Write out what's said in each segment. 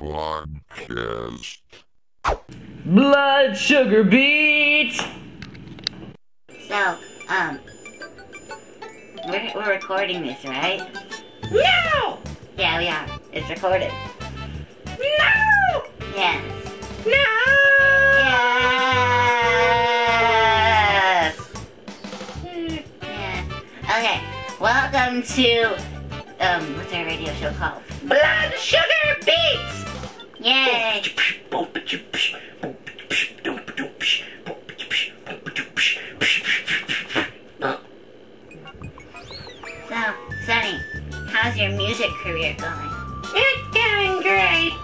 Blogcast. Blood sugar beats. So, we're recording this, right? No. Yeah, we are. It's recorded. No. Yes. No. Yes. Yeah. Okay. Welcome to what's our radio show called? Blood Sugar Beats! Yay! So, Sonny, how's your music career going? It's going great!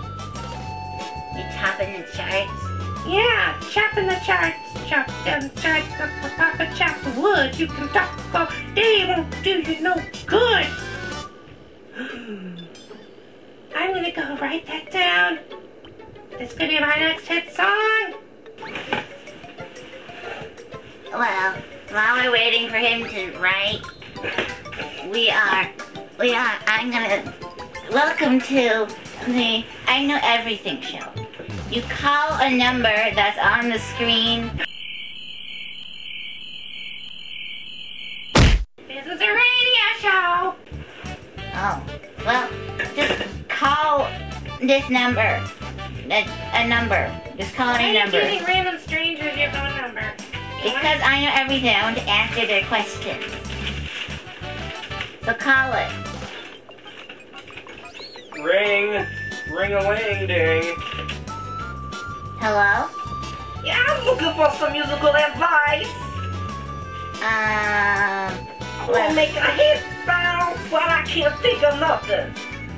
You topping the charts? Yeah, chopping the charts, chop them charts, papa chop the wood, you can talk all day, won't do you no good! I'm gonna go write that down. It's gonna be my next hit song. Well, while we're waiting for him to write, welcome to the I Know Everything show. You call a number that's on the screen. This is a radio show. Oh, well, just call this number, a number. Just call it a number. Why are you giving random strangers your phone number? Because I know everything. I want to answer their questions. So call it. Ring. Ring-a-ling-ding. Hello? Yeah, I'm looking for some musical advice. I want to make a hit song, but I can't think of nothing.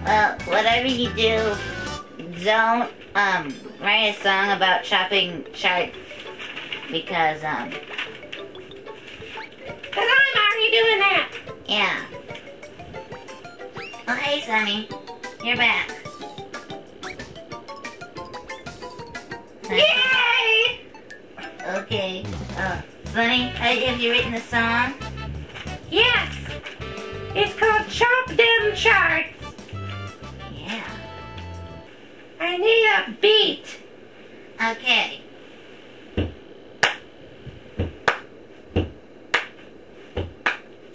Well, whatever you do, don't write a song about chopping shark because I'm already doing that. Yeah. Oh, hey, Sonny, you're back. Yay! Okay. Sonny, have you written a song? Yes. It's called Chop Them Charts. Yeah. I need a beat. Okay.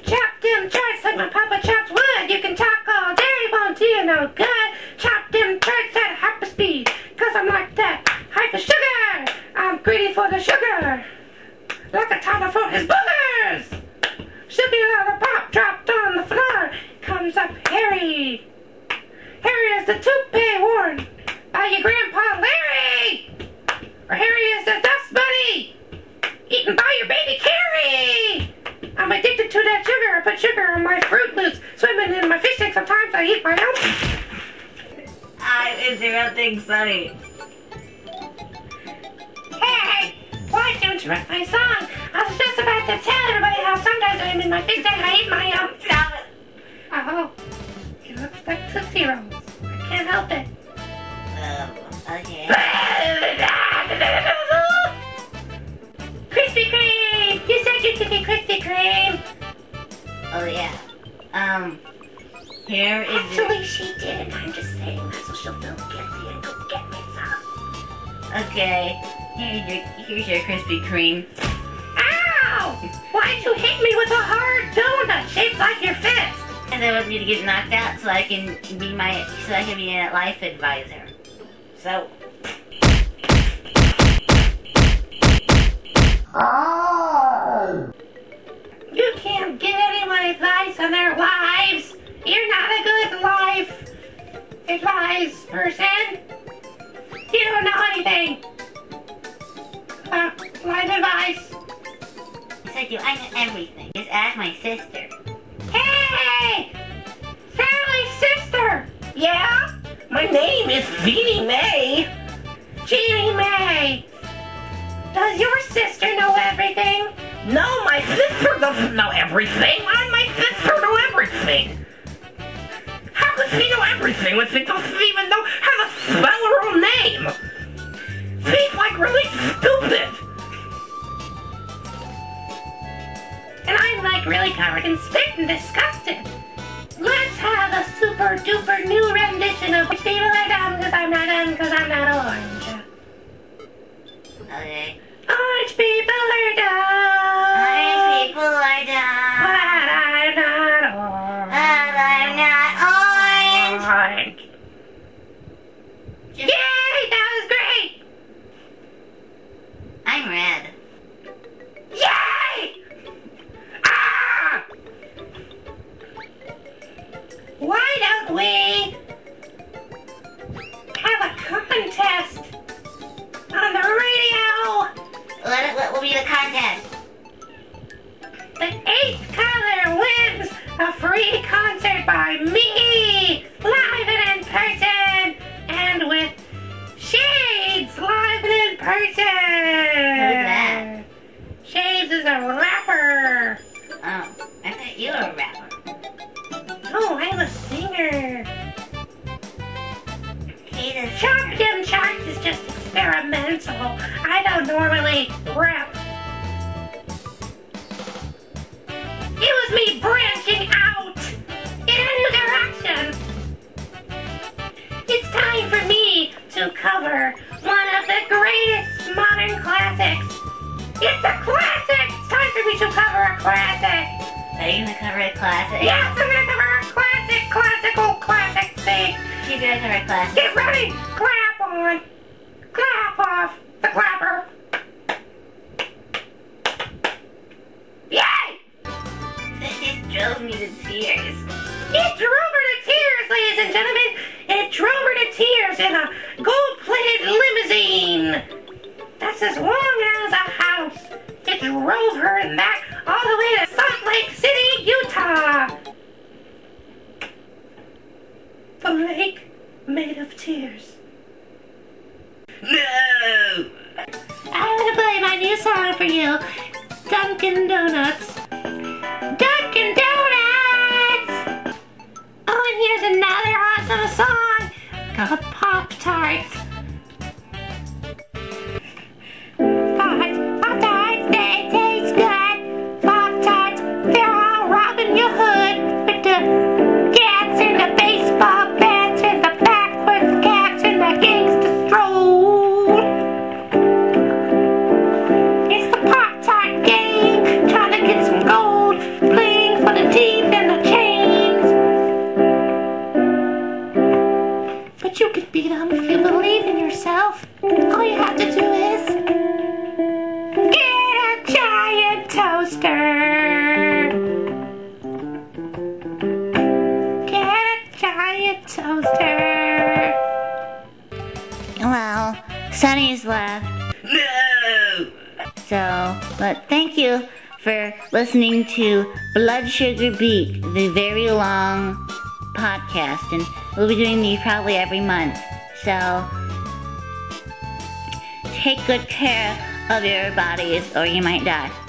Chop them charts like my papa chops wood. You can talk all day, won't do you no good. Chop them charts at hyper speed. 'Cause I'm like that. Hyper sugar. I'm greedy for the sugar. Like a toddler for his boogers. Should be like a pop dropped on the floor. Comes up Harry. Harry is the toupee worn by your grandpa Larry. Or Harry is the dust bunny eaten by your baby Carrie. I'm addicted to that sugar. I put sugar on my Fruit Loops, swimming in my fish tank. Sometimes I eat my own. It's the real thing, Sonny. Hey, why don't you write my song? I was just about to tell everybody how sometimes I'm in my fish tank. I eat my own salad. Oh. It looks like Tootsie Rolls. I can't help it. Okay. Krispy Kreme! You said you could be Krispy Kreme! Oh, yeah. Here is... Actually, she did. I'm just saying that so she'll feel guilty and go get me some. Okay. Here's your Krispy Kreme. Ow! Why'd you hit me with a hard donut shaped like your fist? I want you to get knocked out so I can be a life advisor. So. Oh. You can't give anyone advice on their lives. You're not a good life advice person. You don't know anything about life advice. Said you. I know everything. Just ask my sister. Hey! Sally's sister! Yeah? My name is Jeannie May. Jeannie May! Does your sister know everything? No, my sister doesn't know everything. Why my sister know everything? How does she know everything when she doesn't even know how to spell her own name? She's like really stupid. And I'm like really covered in spit and disgusted. Let's have a super duper new rendition of People Like Yay! That was great! I'm red. Yay! Ah! Why don't we have a contest on the radio? What will be the contest? The eighth caller wins a free concert by me! Live and in person! And with Shades! Live and in person! Who's that? Shades is a rapper! Oh, I thought you were a rapper. Oh, I'm a singer. Champion Charts is just experimental. I don't normally rap. It was me branching out in a new direction. It's time for me to cover one of the greatest modern classics. It's a classic! It's time for me to cover a classic. Are you going to cover a classic? Yes, I'm going to cover a classic, classical, classic thing. She's going to cover a classic. Get ready! Clap on. Clap off the clapper. Drove me to tears. It drove her to tears, ladies and gentlemen. It drove her to tears in a gold-plated limousine. That's as long as a house. It drove her and back all the way to Salt Lake City, Utah. The lake made of tears. No! I'm gonna play my new song for you, Dunkin' Donuts. Dunkin' Donuts! Oh, and here's another awesome song called Pop-Tarts. Pop-Tarts, Pop-Tarts, they taste good. Pop-Tarts, they're all robbing your hood. With the cats and the baseball bats and the backwards caps and the gangsta stroll. It's the Pop-Tart gang, trying to get some gold. Playing for the teeth and the chains. But you can beat them if you believe in yourself. All you have to do is get a giant toaster. Get a giant toaster. Well, Sunny's left. No! So, but thank you for listening to Blood Sugar Beat, the very long podcast, and we'll be doing these probably every month. So take good care of your bodies or you might die.